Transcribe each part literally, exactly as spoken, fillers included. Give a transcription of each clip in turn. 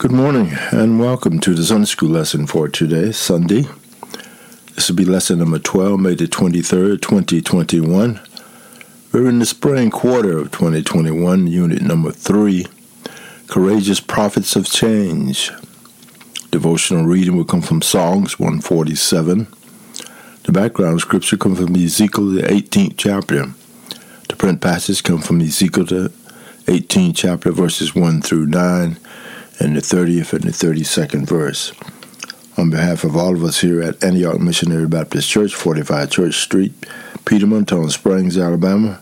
Good morning and welcome to the Sunday School lesson for today, Sunday. This will be lesson number twelve, May the twenty-third, twenty twenty-one. We're in the spring quarter of twenty twenty-one, unit number three, Courageous Prophets of Change. Devotional reading will come from Psalms one forty-seven. The background scripture comes from Ezekiel, the eighteenth chapter. The print passage comes from Ezekiel, the eighteenth chapter, verses one through nine. And the thirtieth and the thirty-second verse. On behalf of all of us here at Antioch Missionary Baptist Church, forty-five Church Street, Peterman, Tone Springs, Alabama,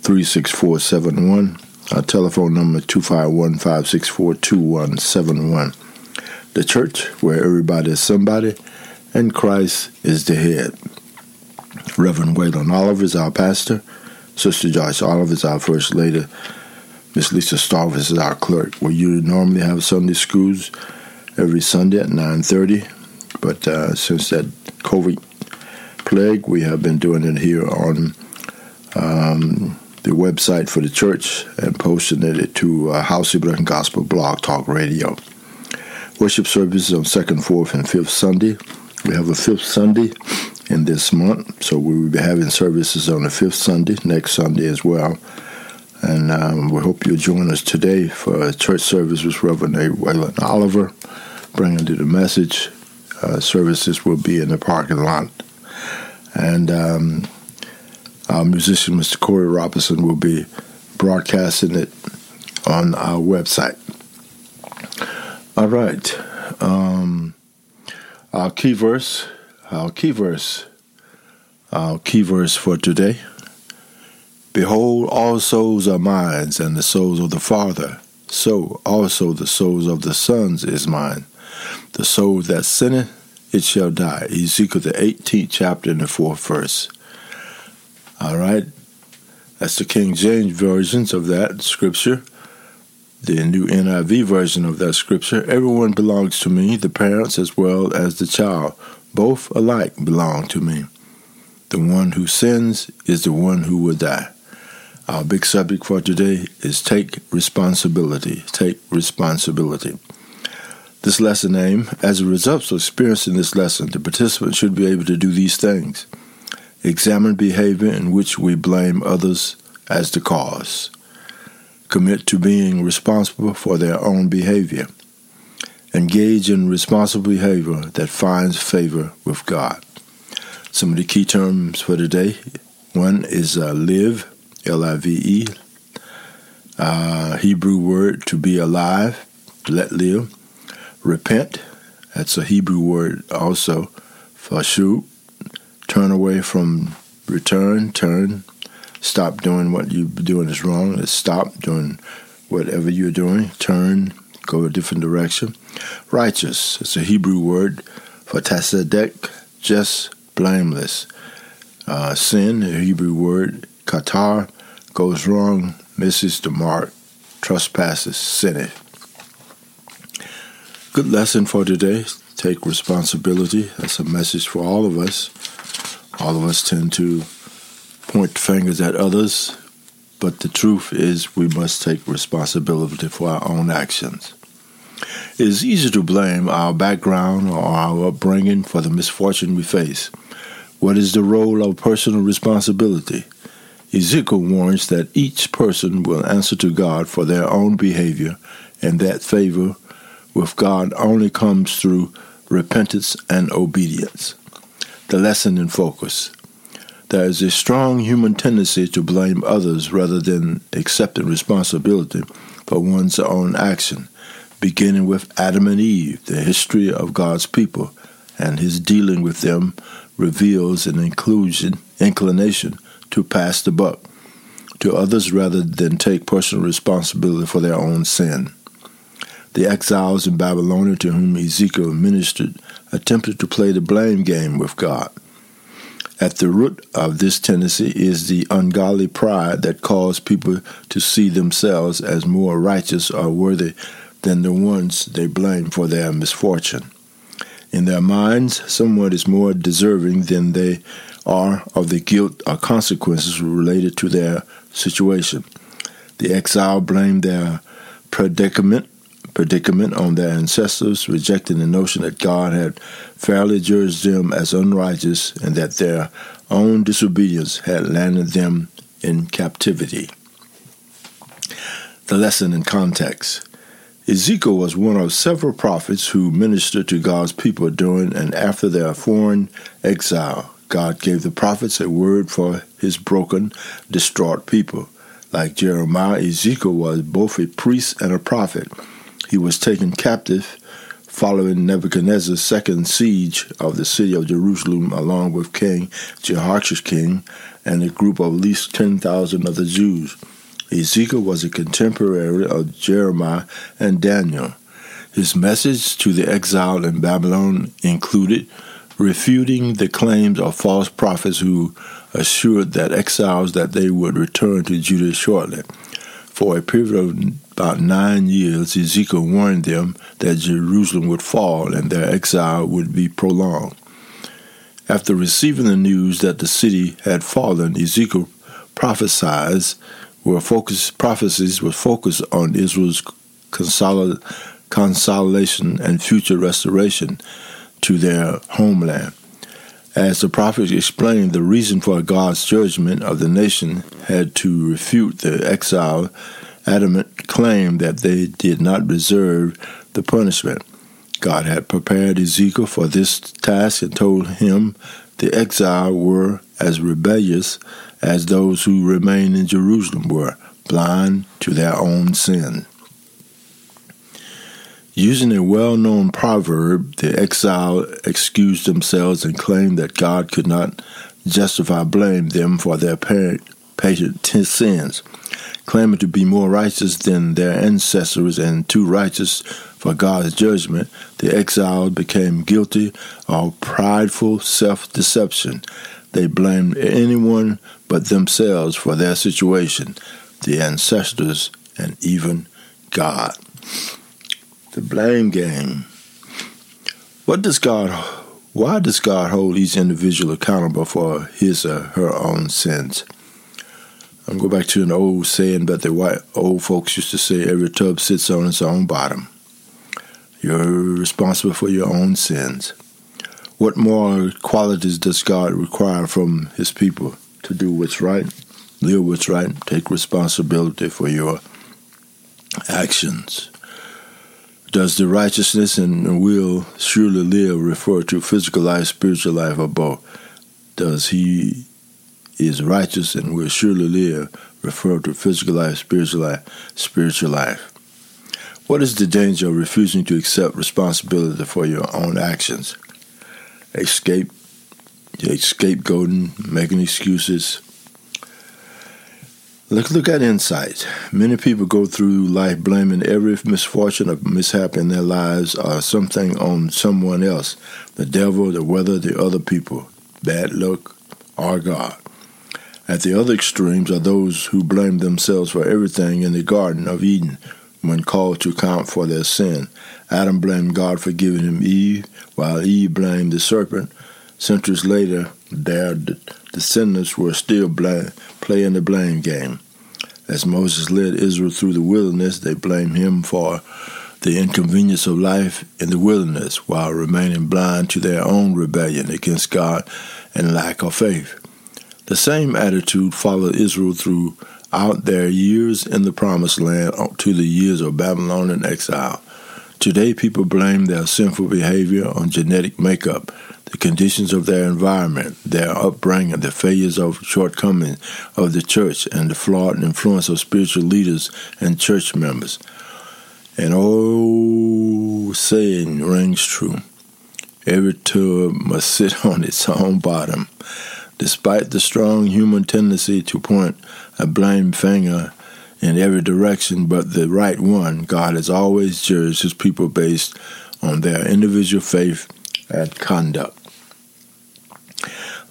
three six four seven one. Our telephone number two five one, five six four, two one seven one. The church where everybody is somebody and Christ is the head. Reverend Whalen Oliver is our pastor. Sister Joyce Oliver is our first lady. Miss Lisa Starvis is our clerk. We usually normally have Sunday schools every Sunday at nine thirty, but uh, since that COVID plague, we have been doing it here on um, the website for the church and posting it to uh, House of Black Gospel Blog Talk Radio. Worship services on second, fourth, and fifth Sunday. We have a fifth Sunday in this month, so we will be having services on the fifth Sunday, next Sunday as well. And um, we hope you'll join us today for a church service with Reverend Whalen Oliver, bringing you the message. Uh, services will be in the parking lot. And um, our musician, Mister Corey Robinson, will be broadcasting it on our website. All right. Um, our key verse, our key verse, our key verse for today. Behold, all souls are mine, and the souls of the Father. So also the souls of the sons is mine. The soul that sinneth, it shall die. Ezekiel, the eighteenth chapter, and the fourth verse. All right. That's the King James versions of that scripture. The new N I V version of that scripture. Everyone belongs to me, the parents as well as the child. Both alike belong to me. The one who sins is the one who will die. Our big subject for today is take responsibility. Take responsibility. This lesson aim, as a result of experiencing this lesson, the participant should be able to do these things. Examine behavior in which we blame others as the cause. Commit to being responsible for their own behavior. Engage in responsible behavior that finds favor with God. Some of the key terms for today. One is uh, live. L I V E, uh, Hebrew word to be alive, let live. Repent, that's a Hebrew word also, fashub, turn away from, return, turn, stop doing what you're doing is wrong, let's stop doing whatever you're doing, turn, go a different direction. Righteous, it's a Hebrew word for tasadek, just, blameless. Uh, sin, a Hebrew word, Qatar, goes wrong, misses the mark, trespasses, sinneth. Good lesson for today. Take responsibility. That's a message for all of us. All of us tend to point fingers at others, but the truth is we must take responsibility for our own actions. It is easy to blame our background or our upbringing for the misfortune we face. What is the role of personal responsibility? Ezekiel warns that each person will answer to God for their own behavior, and that favor with God only comes through repentance and obedience. The lesson in focus. There is a strong human tendency to blame others rather than accepting responsibility for one's own action, beginning with Adam and Eve. The history of God's people and his dealing with them reveals an inclusion, inclination to pass the buck to others rather than take personal responsibility for their own sin. The exiles in Babylonia to whom Ezekiel ministered attempted to play the blame game with God. At the root of this tendency is the ungodly pride that caused people to see themselves as more righteous or worthy than the ones they blame for their misfortune. In their minds, someone is more deserving than they are of the guilt or consequences related to their situation. The exile blamed their predicament predicament on their ancestors, rejecting the notion that God had fairly judged them as unrighteous and that their own disobedience had landed them in captivity. The lesson in context. Ezekiel was one of several prophets who ministered to God's people during and after their foreign exile. God gave the prophets a word for his broken, distraught people. Like Jeremiah, Ezekiel was both a priest and a prophet. He was taken captive following Nebuchadnezzar's second siege of the city of Jerusalem, along with King Jehoiachin and a group of at least ten thousand other Jews. Ezekiel was a contemporary of Jeremiah and Daniel. His message to the exile in Babylon included refuting the claims of false prophets who assured that exiles that they would return to Judah shortly. For a period of about nine years, Ezekiel warned them that Jerusalem would fall and their exile would be prolonged. After receiving the news that the city had fallen, Ezekiel prophesied Were focused, prophecies were focused on Israel's consol- consolation and future restoration to their homeland. As the prophet explained, the reason for God's judgment of the nation had to refute the exile adamant claim that they did not deserve the punishment. God had prepared Ezekiel for this task and told him the exile were as rebellious as those who remained in Jerusalem were, blind to their own sin. Using a well-known proverb, the exile excused themselves and claimed that God could not justify blame them for their patent sins, claiming to be more righteous than their ancestors and too righteous for God's judgment. The exiles became guilty of prideful self-deception. They blamed anyone but themselves for their situation, the ancestors, and even God. The blame game. What does God? Why does God hold each individual accountable for his or her own sins? I'm going back to an old saying that the white old folks used to say, every tub sits on its own bottom. You're responsible for your own sins. What moral qualities does God require from his people? To do what's right, live what's right, take responsibility for your actions. Does the righteousness and will surely live refer to physical life, spiritual life, or both? Does he is righteous and will surely live refer to physical life, spiritual life, spiritual life? What is the danger of refusing to accept responsibility for your own actions? Escape, scapegoating, making excuses. Look, look at insight. Many people go through life blaming every misfortune or mishap in their lives or something on someone else, the devil, the weather, the other people, bad luck, or God. At the other extremes are those who blame themselves for everything in the Garden of Eden when called to account for their sin. Adam blamed God for giving him Eve, while Eve blamed the serpent. Centuries later, their descendants were still blame, playing the blame game. As Moses led Israel through the wilderness, they blamed him for the inconvenience of life in the wilderness, while remaining blind to their own rebellion against God and lack of faith. The same attitude followed Israel through out their years in the Promised Land to the years of Babylonian exile. Today, people blame their sinful behavior on genetic makeup, the conditions of their environment, their upbringing, the failures or shortcomings of the church, and the flawed influence of spiritual leaders and church members. An old saying rings true. Every tub must sit on its own bottom. Despite the strong human tendency to point a blame finger in every direction but the right one, God has always judged his people based on their individual faith and conduct.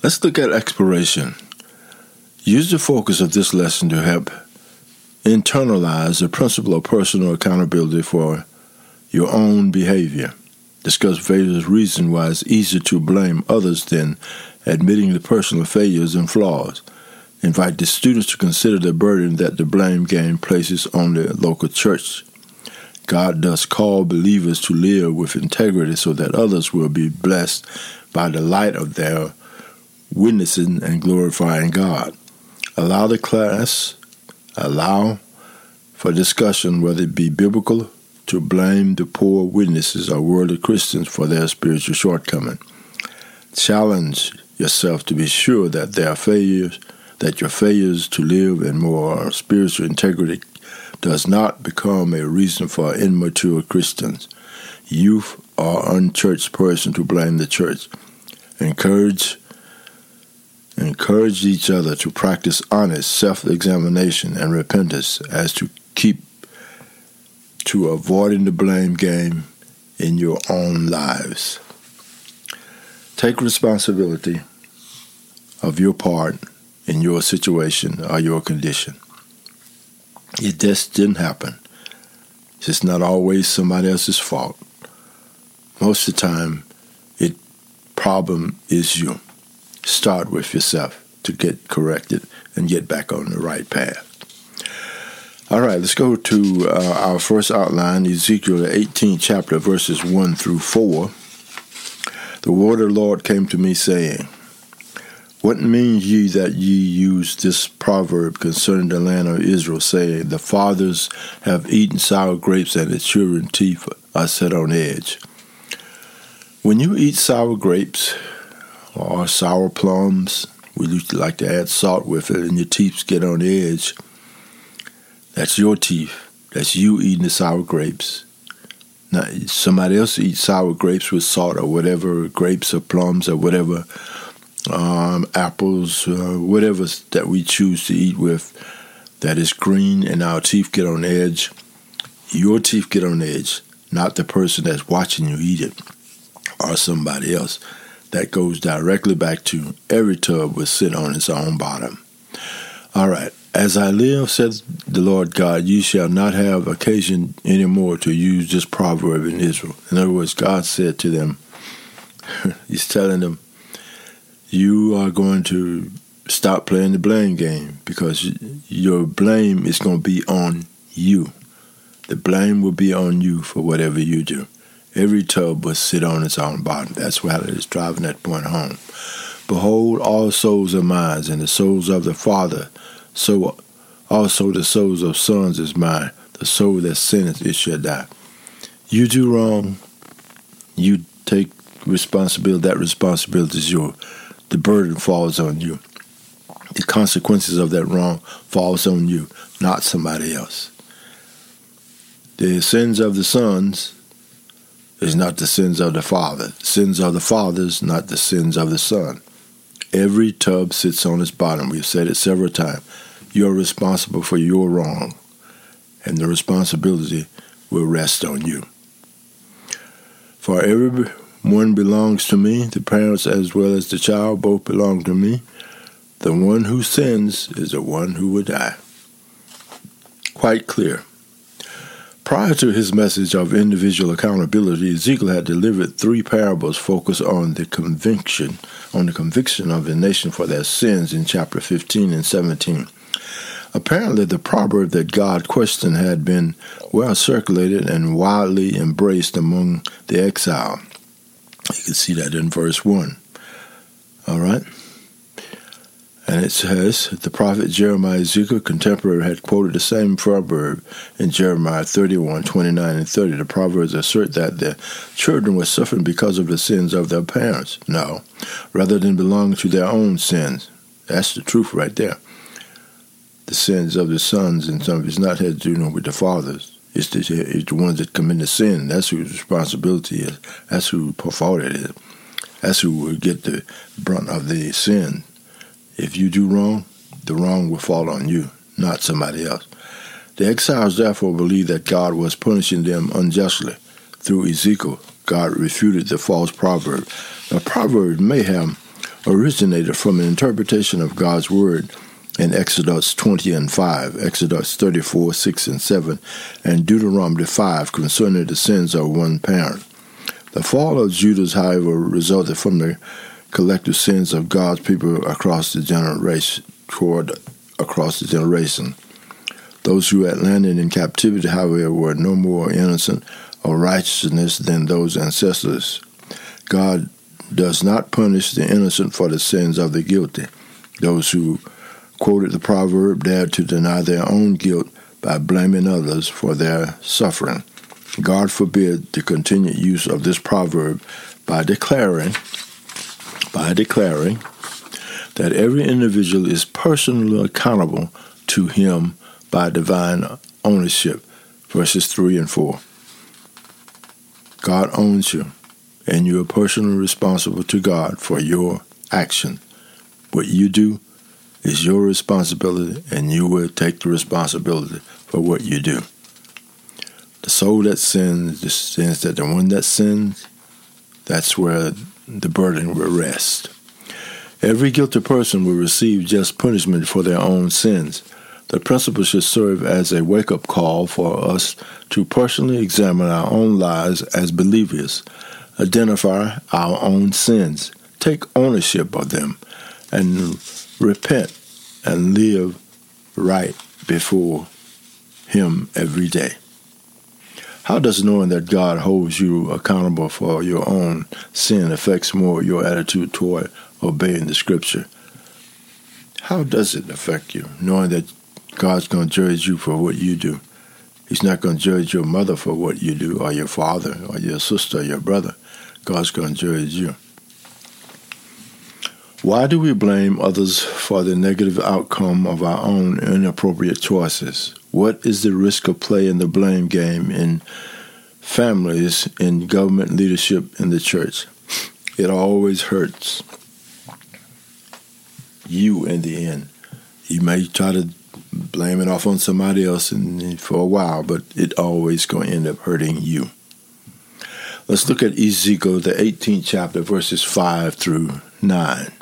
Let's look at exploration. Use the focus of this lesson to help internalize the principle of personal accountability for your own behavior. Discuss various reasons why it's easier to blame others than admitting the personal failures and flaws. Invite the students to consider the burden that the blame game places on the local church. God does call believers to live with integrity so that others will be blessed by the light of their witnessing and glorifying God. Allow the class, allow for discussion whether it be biblical to blame the poor witnesses or worldly Christians for their spiritual shortcoming. Challenge yourself to be sure that their failures, that your failures to live in more spiritual integrity does not become a reason for immature Christians, youth, or unchurched person to blame the church. Encourage Encourage each other to practice honest self-examination and repentance as to keep to avoiding the blame game in your own lives. Take responsibility of your part in your situation or your condition. It just didn't happen. It's not always somebody else's fault. Most of the time, the problem is you. Start with yourself to get corrected and get back on the right path. All right, let's go to uh, our first outline, Ezekiel, the eighteenth chapter, verses one through four. The word of the Lord came to me, saying, What mean ye that ye use this proverb concerning the land of Israel, saying, The fathers have eaten sour grapes, and the children's teeth are set on edge? When you eat sour grapes, or sour plums, we usually like to add salt with it, and your teeth get on the edge. That's your teeth. That's you eating the sour grapes. Now, somebody else eats sour grapes with salt or whatever, grapes or plums or whatever, um, apples, uh, whatever that we choose to eat with that is green, and our teeth get on the edge. Your teeth get on the edge, not the person that's watching you eat it or somebody else. That goes directly back to every tub will sit on its own bottom. All right. As I live, says the Lord God, you shall not have occasion any more to use this proverb in Israel. In other words, God said to them, he's telling them, you are going to stop playing the blame game because your blame is going to be on you. The blame will be on you for whatever you do. Every tub will sit on its own bottom. That's why it is driving that point home. Behold, all souls are mine, and the souls of the Father, so also the souls of sons is mine. The soul that sinneth, it shall die. You do wrong, you take responsibility. That responsibility is yours. The burden falls on you. The consequences of that wrong falls on you, not somebody else. The sins of the sons is not the sins of the father. Sins of the fathers, not the sins of the son. Every tub sits on its bottom. We've said it several times. You're responsible for your wrong, and the responsibility will rest on you. For everyone belongs to me, the parents as well as the child, both belong to me. The one who sins is the one who will die. Quite clear. Prior to his message of individual accountability, Ezekiel had delivered three parables focused on the conviction, on the conviction of the nation for their sins in chapter fifteen and seventeen. Apparently, the proverb that God questioned had been well circulated and widely embraced among the exile. You can see that in verse one. All right. And it says, the prophet Jeremiah Ezekiel, contemporary, had quoted the same proverb in Jeremiah thirty-one, twenty-nine, and thirty. The Proverbs assert that the children were suffering because of the sins of their parents. No, rather than belong to their own sins. That's the truth right there. The sins of the sons and some of it's not had to do with the fathers. It's the, it's the ones that commit the sin. That's whose responsibility is. That's whose fault it is. That's who will get the brunt of the sin. If you do wrong, the wrong will fall on you, not somebody else. The exiles therefore believed that God was punishing them unjustly. Through Ezekiel, God refuted the false proverb. The proverb may have originated from an interpretation of God's word in Exodus twenty and five, Exodus thirty-four, six and seven, and Deuteronomy five concerning the sins of one parent. The fall of Judas, however, resulted from the collective sins of God's people across the generation. Toward across the generation, Those who had landed in captivity, however, were no more innocent of righteousness than those ancestors. God does not punish the innocent for the sins of the guilty. Those who quoted the proverb dared to deny their own guilt by blaming others for their suffering. God forbid the continued use of this proverb by declaring, by declaring that every individual is personally accountable to him by divine ownership, verses three and four. God owns you, and you are personally responsible to God for your action. What you do is your responsibility, and you will take the responsibility for what you do. The soul that sins, the sins that the one that sins, that's where the burden will rest. Every guilty person will receive just punishment for their own sins. The principle should serve as a wake-up call for us to personally examine our own lives as believers, identify our own sins, take ownership of them, and repent and live right before Him every day. How does knowing that God holds you accountable for your own sin affect more your attitude toward obeying the Scripture? How does it affect you, knowing that God's going to judge you for what you do? He's not going to judge your mother for what you do, or your father, or your sister, or your brother. God's going to judge you. Why do we blame others for the negative outcome of our own inappropriate choices? What is the risk of playing the blame game in families, in government leadership, in the church? It always hurts you in the end. You may try to blame it off on somebody else and for a while, but it always going to end up hurting you. Let's look at Ezekiel, the eighteenth chapter, verses five through nine.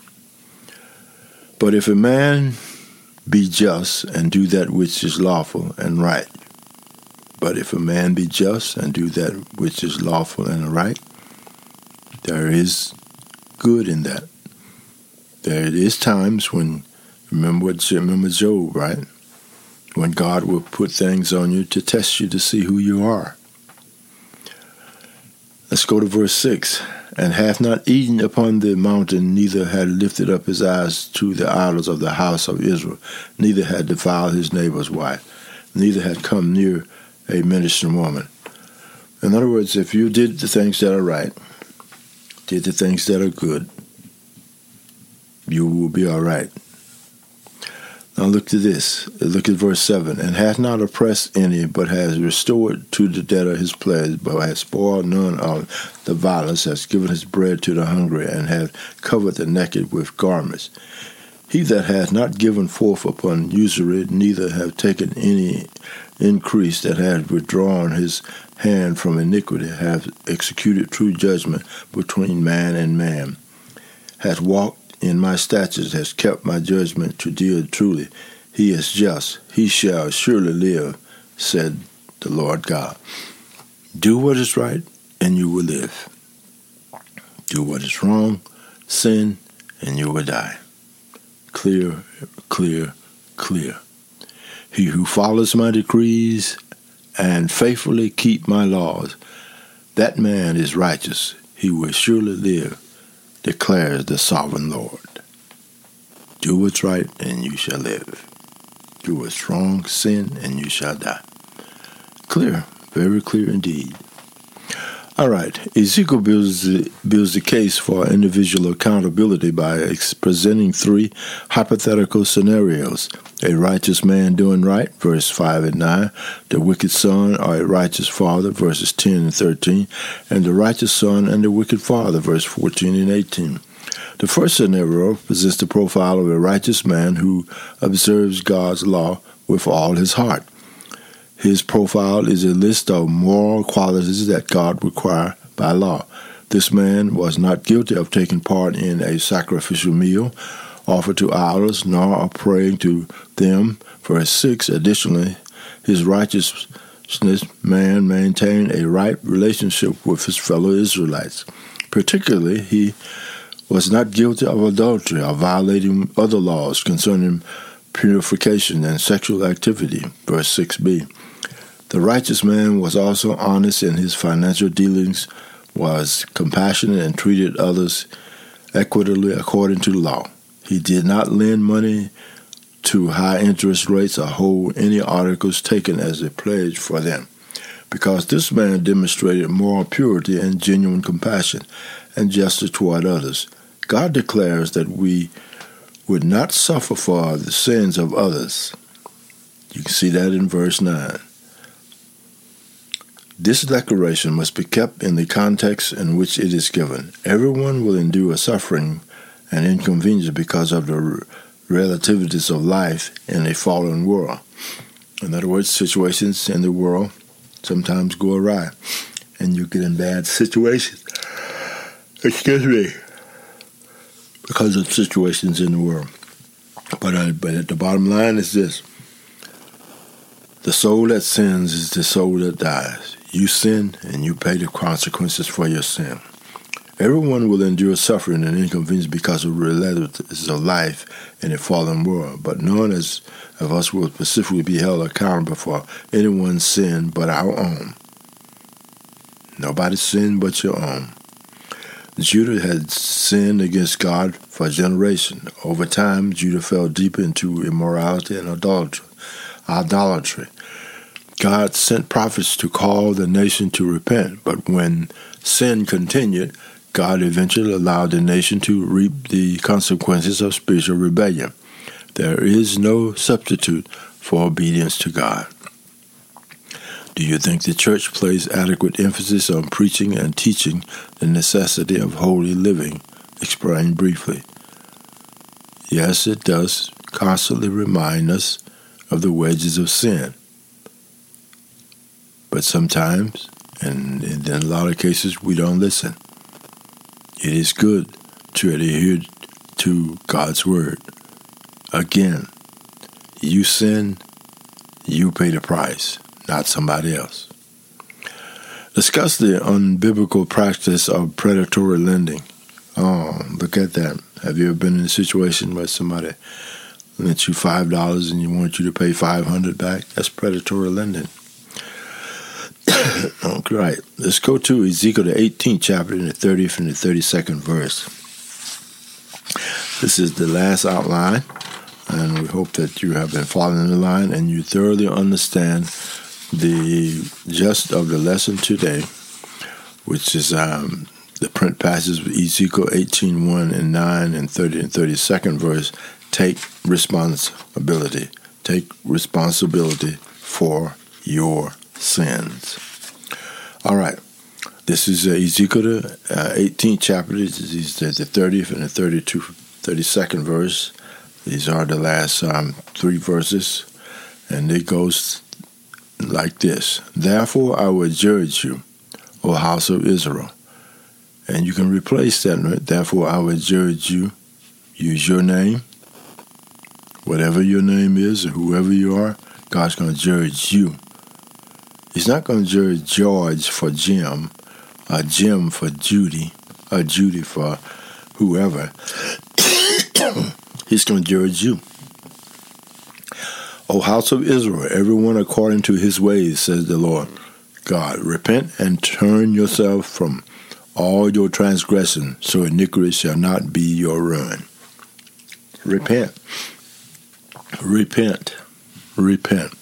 But if a man be just and do that which is lawful and right, but if a man be just and do that which is lawful and right, there is good in that. There it is times when, remember what, remember Job, right? When God will put things on you to test you to see who you are. Let's go to verse six. And hath not eaten upon the mountain, neither had lifted up his eyes to the idols of the house of Israel, neither had defiled his neighbor's wife, neither had come near a ministering woman. In other words, if you did the things that are right, did the things that are good, you will be all right. Now look at this. Look at verse seven. And hath not oppressed any, but has restored to the debtor his pledge, but has spoiled none of the violence, has given his bread to the hungry, and hath covered the naked with garments. He that hath not given forth upon usury, neither have taken any increase, that hath withdrawn his hand from iniquity, hath executed true judgment between man and man, hath walked in my statutes, hath kept my judgment to deal truly. He is just, he shall surely live, said the Lord God. Do what is right, and you will live. Do what is wrong, sin, and you will die. Clear, clear, clear. He who follows my decrees and faithfully keep my laws, that man is righteous. He will surely live, declares the sovereign Lord. Do what's right, and you shall live. Do what's wrong, sin, and you shall die. Clear, very clear indeed. All right, Ezekiel builds the, builds the case for individual accountability by ex- presenting three hypothetical scenarios. A righteous man doing right, verse five and nine, the wicked son or a righteous father, verses ten and thirteen, and the righteous son and the wicked father, verse fourteen and eighteen. The first scenario presents the profile of a righteous man who observes God's law with all his heart. His profile is a list of moral qualities that God requires by law. This man was not guilty of taking part in a sacrificial meal offered to idols, nor of praying to them. Verse six, additionally, his righteousness man maintained a right relationship with his fellow Israelites. Particularly, he was not guilty of adultery or violating other laws concerning purification and sexual activity, verse six b. The righteous man was also honest in his financial dealings, was compassionate, and treated others equitably according to law. He did not lend money to high interest rates or hold any articles taken as a pledge for them, because this man demonstrated moral purity and genuine compassion and justice toward others. God declares that we would not suffer for the sins of others. You can see that in verse nine. This declaration must be kept in the context in which it is given. Everyone will endure suffering and inconvenience because of the relativities of life in a fallen world. In other words, situations in the world sometimes go awry, and you get in bad situations. Excuse me. Because of situations in the world. But, uh, but at the bottom line is this. The soul that sins is the soul that dies. You sin, and you pay the consequences for your sin. Everyone will endure suffering and inconvenience because of relativities of life in a fallen world, but none of us will specifically be held accountable for anyone's sin but our own. Nobody's sin but your own. Judah had sinned against God for a generation. Over time, Judah fell deep into immorality and adultery. idolatry. God sent prophets to call the nation to repent, but when sin continued, God eventually allowed the nation to reap the consequences of spiritual rebellion. There is no substitute for obedience to God. Do you think the church places adequate emphasis on preaching and teaching the necessity of holy living? Explain briefly. Yes, it does constantly remind us of the wages of sin. But sometimes, and in a lot of cases, we don't listen. It is good to adhere to God's word. Again, you sin, you pay the price, not somebody else. Discuss the unbiblical practice of predatory lending. Oh, look at that. Have you ever been in a situation where somebody lent you five dollars and you want you to pay five hundred dollars back? That's predatory lending. All right. Let's go to Ezekiel, the eighteenth chapter, in the thirtieth and the thirty-second verse. This is the last outline, and we hope that you have been following the line and you thoroughly understand the gist of the lesson today, which is um, the print passages of Ezekiel eighteen one and nine and thirty and thirty-second verse. Take responsibility. Take responsibility for your sins. All right. This is Ezekiel, the eighteenth chapter. This is the thirtieth and the thirty-second verse. These are the last um, three verses. And it goes like this. Therefore I will judge you, O house of Israel. And you can replace that. Therefore I will judge you. Use your name. Whatever your name is, or whoever you are, God's going to judge you. He's not going to judge George for Jim, or Jim for Judy, or Judy for whoever. He's going to judge you. O house of Israel, everyone according to his ways, says the Lord God. Repent and turn yourself from all your transgression, so iniquity shall not be your ruin. Repent. Repent, repent.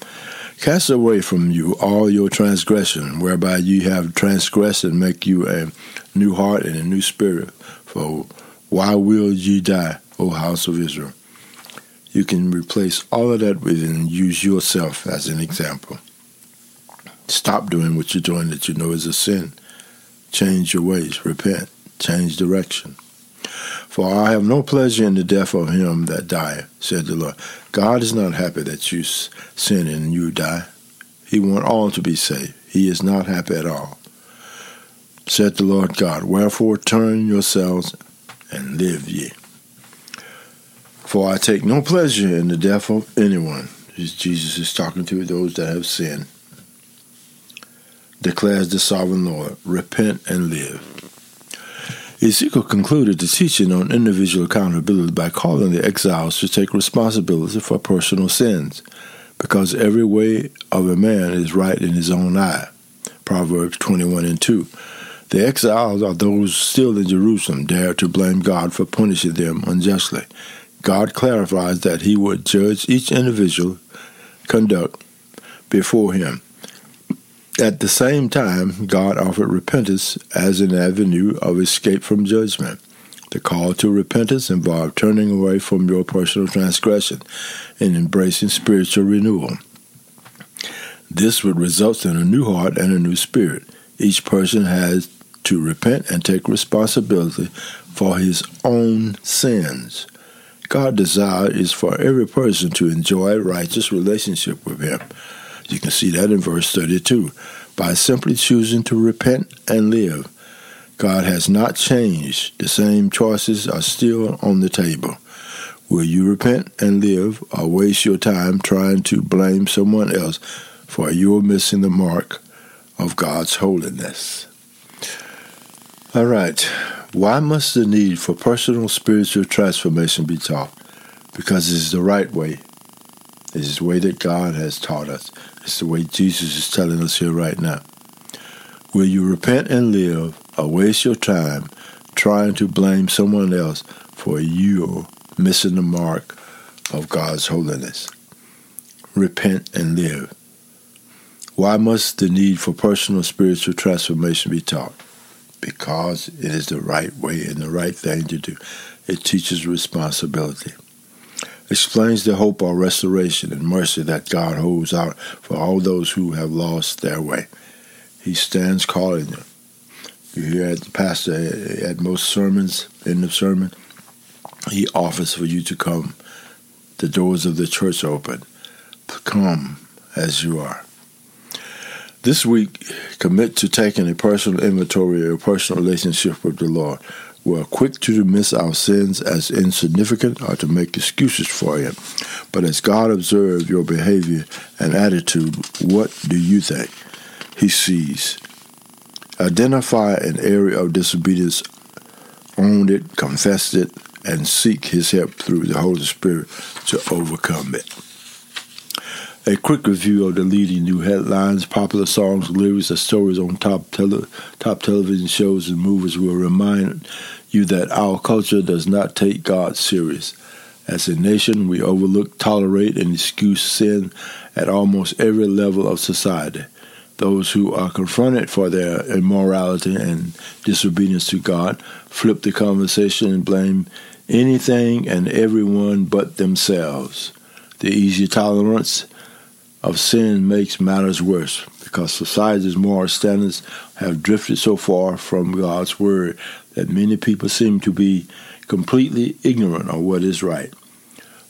Cast away from you all your transgression, whereby ye have transgressed, and make you a new heart and a new spirit. For why will ye die, O house of Israel? You can replace all of that with and use yourself as an example. Stop doing what you're doing that you know is a sin. Change your ways. Repent. Change direction. For I have no pleasure in the death of him that dieth, said the Lord. God is not happy that you sin and you die. He wants all to be saved. He is not happy at all, said the Lord God. Wherefore turn yourselves and live ye. For I take no pleasure in the death of anyone. Jesus is talking to those that have sinned. Declares the sovereign Lord, repent and live. Ezekiel concluded the teaching on individual accountability by calling the exiles to take responsibility for personal sins, because every way of a man is right in his own eye. Proverbs twenty-one and two. The exiles are those still in Jerusalem dare to blame God for punishing them unjustly. God clarifies that he would judge each individual conduct before him. At the same time, God offered repentance as an avenue of escape from judgment. The call to repentance involved turning away from your personal transgression and embracing spiritual renewal. This would result in a new heart and a new spirit. Each person has to repent and take responsibility for his own sins. God's desire is for every person to enjoy a righteous relationship with him. You can see that in verse thirty-two. By simply choosing to repent and live, God has not changed. The same choices are still on the table. Will you repent and live, or waste your time trying to blame someone else for you're missing the mark of God's holiness? All right. Why must the need for personal spiritual transformation be taught? Because it's the right way. It's the way that God has taught us. It's the way Jesus is telling us here right now. Will you repent and live, or waste your time trying to blame someone else for you missing the mark of God's holiness? Repent and live. Why must the need for personal spiritual transformation be taught? Because it is the right way and the right thing to do. It teaches responsibility. Explains the hope of restoration and mercy that God holds out for all those who have lost their way. He stands calling them. You hear at the pastor at most sermons, end of sermon, he offers for you to come. The doors of the church are open. Come as you are. This week, commit to taking a personal inventory or personal relationship with the Lord. We are quick to dismiss our sins as insignificant or to make excuses for it. But as God observes your behavior and attitude, what do you think he sees? Identify an area of disobedience, own it, confess it, and seek his help through the Holy Spirit to overcome it. A quick review of the leading new headlines, popular songs, lyrics, and stories on top tele- top television shows and movies will remind you that our culture does not take God serious. As a nation, we overlook, tolerate, and excuse sin at almost every level of society. Those who are confronted for their immorality and disobedience to God flip the conversation and blame anything and everyone but themselves. The easy tolerance of sin makes matters worse because society's moral standards have drifted so far from God's word that many people seem to be completely ignorant of what is right.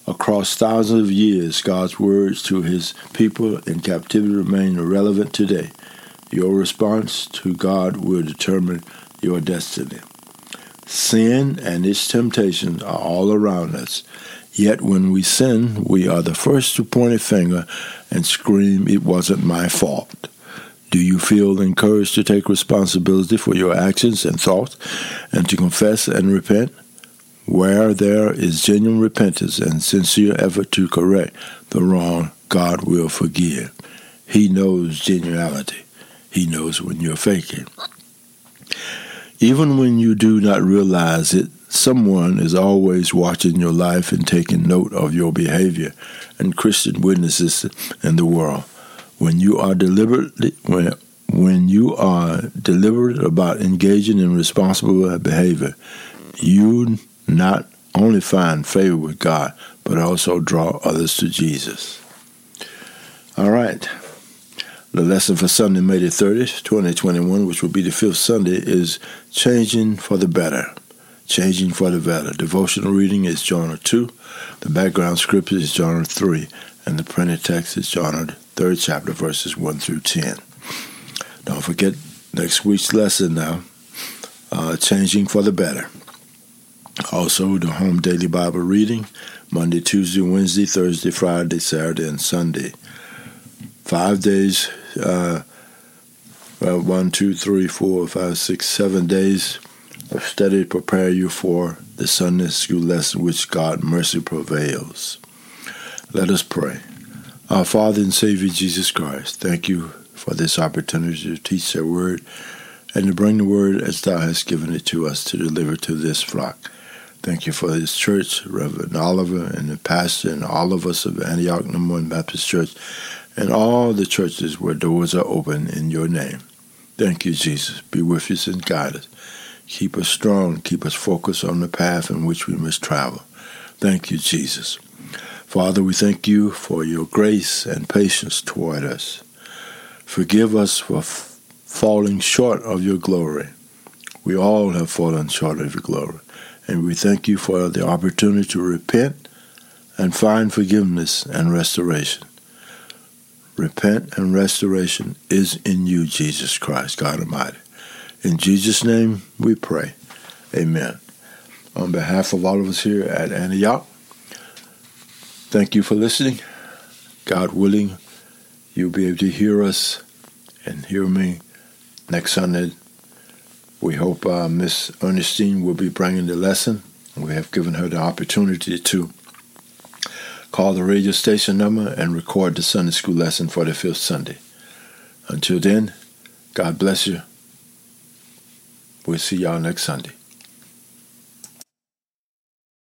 Across thousands of years, God's words to his people in captivity remain relevant today. Your response to God will determine your destiny. Sin and its temptations are all around us. Yet when we sin, we are the first to point a finger and scream, "It wasn't my fault." Do you feel encouraged to take responsibility for your actions and thoughts and to confess and repent? Where there is genuine repentance and sincere effort to correct the wrong, God will forgive. He knows genuinity. He knows when you're faking. Even when you do not realize it, someone is always watching your life and taking note of your behavior, and Christian witnesses in the world. When you are deliberately when when you are deliberate about engaging in responsible behavior, you not only find favor with God, but also draw others to Jesus. All right. The lesson for Sunday, May the thirtieth, twenty twenty-one, which will be the fifth Sunday, is changing for the better. Changing for the Better. Devotional reading is Jonah two. The background scripture is Jonah three. And the printed text is Jonah third chapter, verses one through ten. Don't forget next week's lesson now, uh, Changing for the Better. Also, the Home Daily Bible reading, Monday, Tuesday, Wednesday, Thursday, Friday, Saturday, and Sunday. Five days, uh, well, one, two, three, four, five, six, seven days of study to prepare you for the Sunday school lesson which God mercy prevails. Let us pray. Our Father and Savior Jesus Christ, thank you for this opportunity to teach thy word and to bring the word as thou hast given it to us to deliver to this flock. Thank you for this church, Reverend Oliver and the pastor and all of us of Antioch Number One Baptist Church and all the churches where doors are open in your name. Thank you, Jesus. Be with us and guide us. Keep us strong. Keep us focused on the path in which we must travel. Thank you, Jesus. Father, we thank you for your grace and patience toward us. Forgive us for f- falling short of your glory. We all have fallen short of your glory. And we thank you for the opportunity to repent and find forgiveness and restoration. Repent and restoration is in you, Jesus Christ, God Almighty. In Jesus' name we pray. Amen. On behalf of all of us here at Antioch, thank you for listening. God willing, you'll be able to hear us and hear me next Sunday. We hope uh, Miss Ernestine will be bringing the lesson. We have given her the opportunity to call the radio station number and record the Sunday school lesson for the fifth Sunday. Until then, God bless you. We'll see y'all next Sunday.